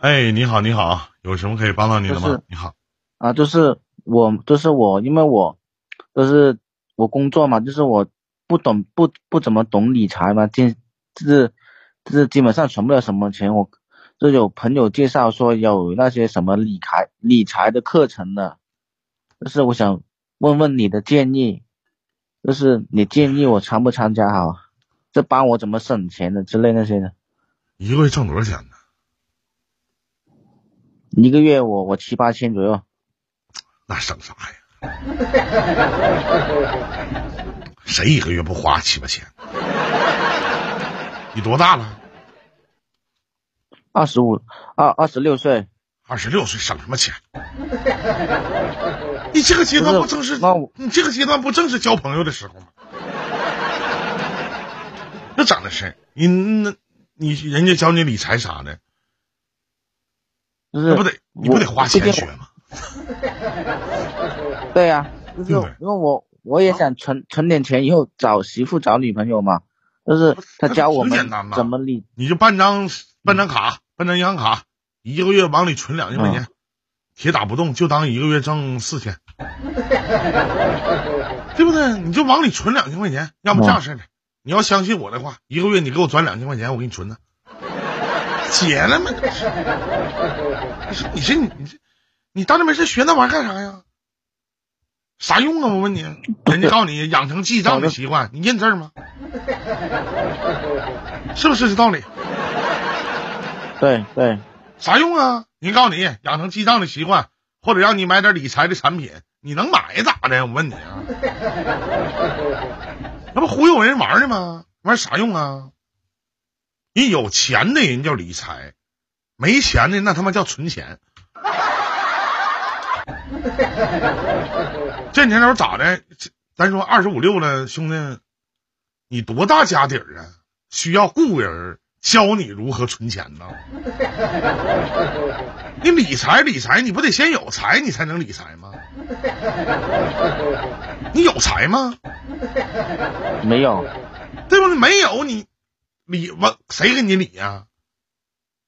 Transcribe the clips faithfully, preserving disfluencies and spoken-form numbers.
哎，你好，你好，有什么可以帮到你的吗？就是、你好，啊，就是我，就是我，因为我，就是我工作嘛，就是我不懂不不怎么懂理财嘛，就是就是基本上存不了什么钱。我就有朋友介绍说有那些什么理财理财的课程呢，就是我想问问你的建议，就是你建议我参不参加好？这帮我怎么省钱的之类那些的。一个月挣多少钱呢？一个月我我七八千左右。那省啥呀？谁一个月不花七八千？你多大了？二十五，二二十六岁。二十六岁省什么钱？你这个阶段不正是你这个阶段不正是交朋友的时候吗？那咋的事？你那你人家教你理财啥的，那不得你不得花钱学吗？对呀、啊，就是因为我我也想存存点钱，以后找媳妇找女朋友嘛。就是他教我们怎么理，你就办张办张卡，办张银行卡，一个月往里存两千块钱，嗯、铁打不动，就当一个月挣四千，对不对？你就往里存两千块钱，要不这样式的。嗯你要相信我的话，一个月你给我转两千块钱，我给你存呢。姐了吗？你说你这你这你当这没事学那玩意儿干啥呀？啥用啊？我问你，人家告诉你养成记账的习惯，你认字吗？是不是这道理？对对，啥用啊？人告诉你养成记账的习惯，或者让你买点理财的产品，你能买咋的？我问你啊。那不忽悠人玩的吗？玩啥用啊？你有钱的人叫理财，没钱的那他妈叫存钱。这年头咋的？咱说二十五六了，兄弟，你多大家底儿啊？需要雇人教你如何存钱呢？你理财理财，你不得先有财，你才能理财吗？你有财吗？没有，对吧？没有你理我，谁给你理呀、啊？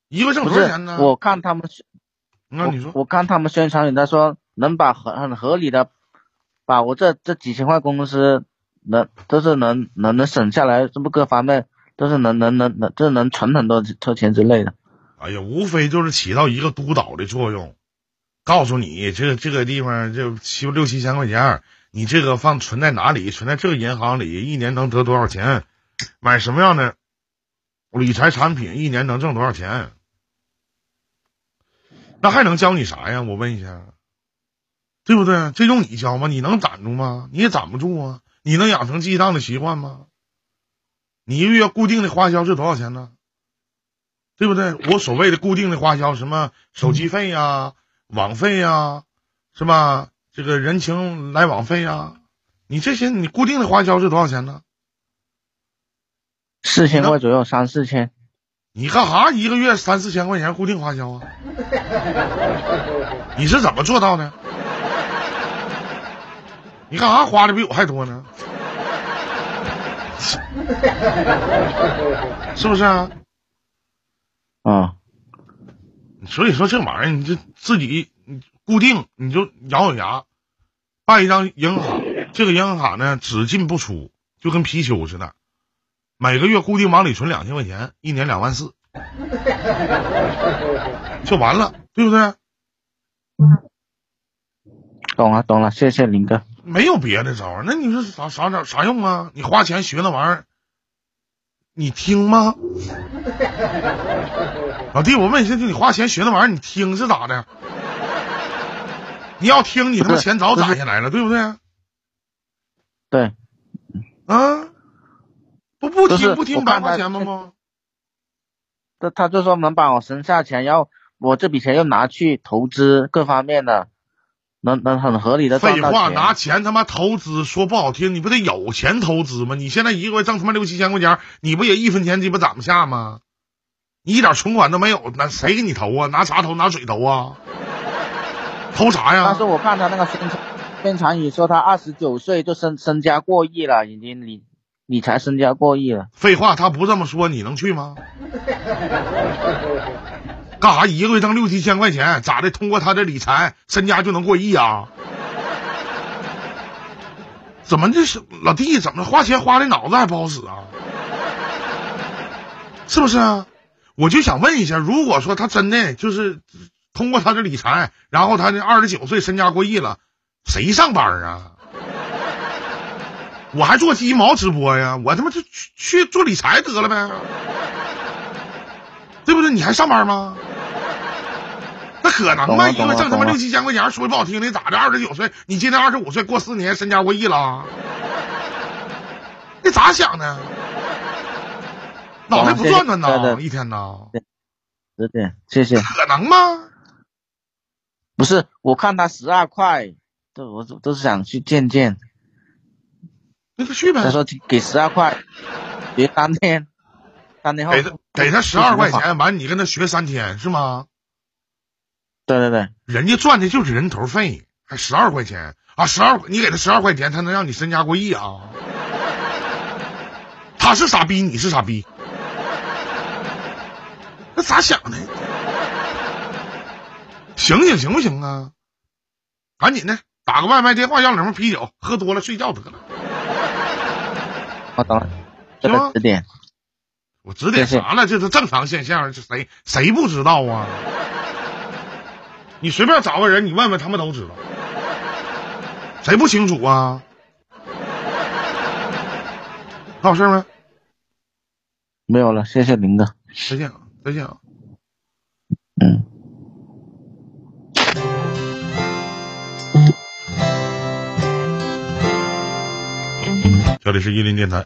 一个挣多少钱呢？我看他们，那你说我，我看他们宣传里，他说能把很很合理的，把我这这几千块工资能都是能能能省下来，这么各方面都是能能能能，这能存很多钱之类的。哎呀，无非就是起到一个督导的作用，告诉你这这个地方就七六七千块钱。你这个放存在哪里？存在这个银行里，一年能得多少钱？买什么样的理财产品，一年能挣多少钱？那还能教你啥呀？我问一下，对不对？这用你教吗？你能攒住吗？你也攒不住啊！你能养成记账的习惯吗？你一个月固定的花销是多少钱呢？对不对？我所谓的固定的花销，什么手机费呀、网费呀，是吧？这个人情来往费啊，你这些你固定的花销是多少钱呢？四千块左右，三四千。你干啥一个月三四千块钱固定花销啊？你是怎么做到的？你干啥花的比我还多呢？是不是啊？啊、嗯，所以说这玩意儿你就自己。固定你就咬咬牙办一张银行卡，这个银行卡呢只进不出，就跟貔貅似的，每个月固定往里存两千块钱，一年两万四，就完了，对不对？懂了懂了，谢谢林哥。没有别的招，那你说啥啥啥啥用啊？你花钱学那玩意儿，你听吗？老弟，我问一下，就你花钱学那玩意儿，你听是咋的？你要听，你他妈钱早攒下来了，对不对？对，啊，不不听不听，白花钱吗？不，他他就说能把我省下钱，然后我这笔钱又拿去投资各方面的，能能很合理的赚到钱。废话，拿钱他妈投资，说不好听，你不得有钱投资吗？你现在一个月挣他妈六七千块钱，你不也一分钱鸡巴攒不下吗？你一点存款都没有，那谁给你投啊？拿啥投？拿水投啊？投啥呀？但是我看他那个宣传宣传语说他二十九岁就身身家过亿了，已经理理财身家过亿了。废话，他不这么说你能去吗？干啥一个月挣六七千块钱？咋的？通过他的理财，身家就能过亿啊？怎么这是老弟？怎么花钱花的脑子还不好使啊？是不是啊？我就想问一下，如果说他真的就是通过他的理财，然后他这二十九岁身家过亿了，谁上班啊？我还做鸡毛直播呀，我他妈就去去做理财得了呗，对不对？你还上班吗？那可能吗？因为挣他妈六七千块钱，说不好听的咋的？二十九岁，你今天二十五岁，过四年身家过亿了，你咋想的？脑袋不转转呢，一天呢？对对，谢谢。可能吗？不是，我看他十二块，都我都是想去见见。那就去呗。他说给十二块，学三天，三天后给他给他十二块钱，完你跟他学三天是吗？对对对，人家赚的就是人头费，还十二块钱啊！十二，你给他十二块钱，他能让你身家过亿啊？他是傻逼，你是傻逼，那咋想的？醒醒行不行啊？赶紧的，打个外卖电话，要两瓶啤酒，喝多了睡觉得了。等我指点，我指点啥了？这是正常现象，这谁谁不知道啊？你随便找个人，你问问他们都知道，谁不清楚啊？还有事没？没有了，谢谢林哥，再见，再见。嗯。这里是一零电台。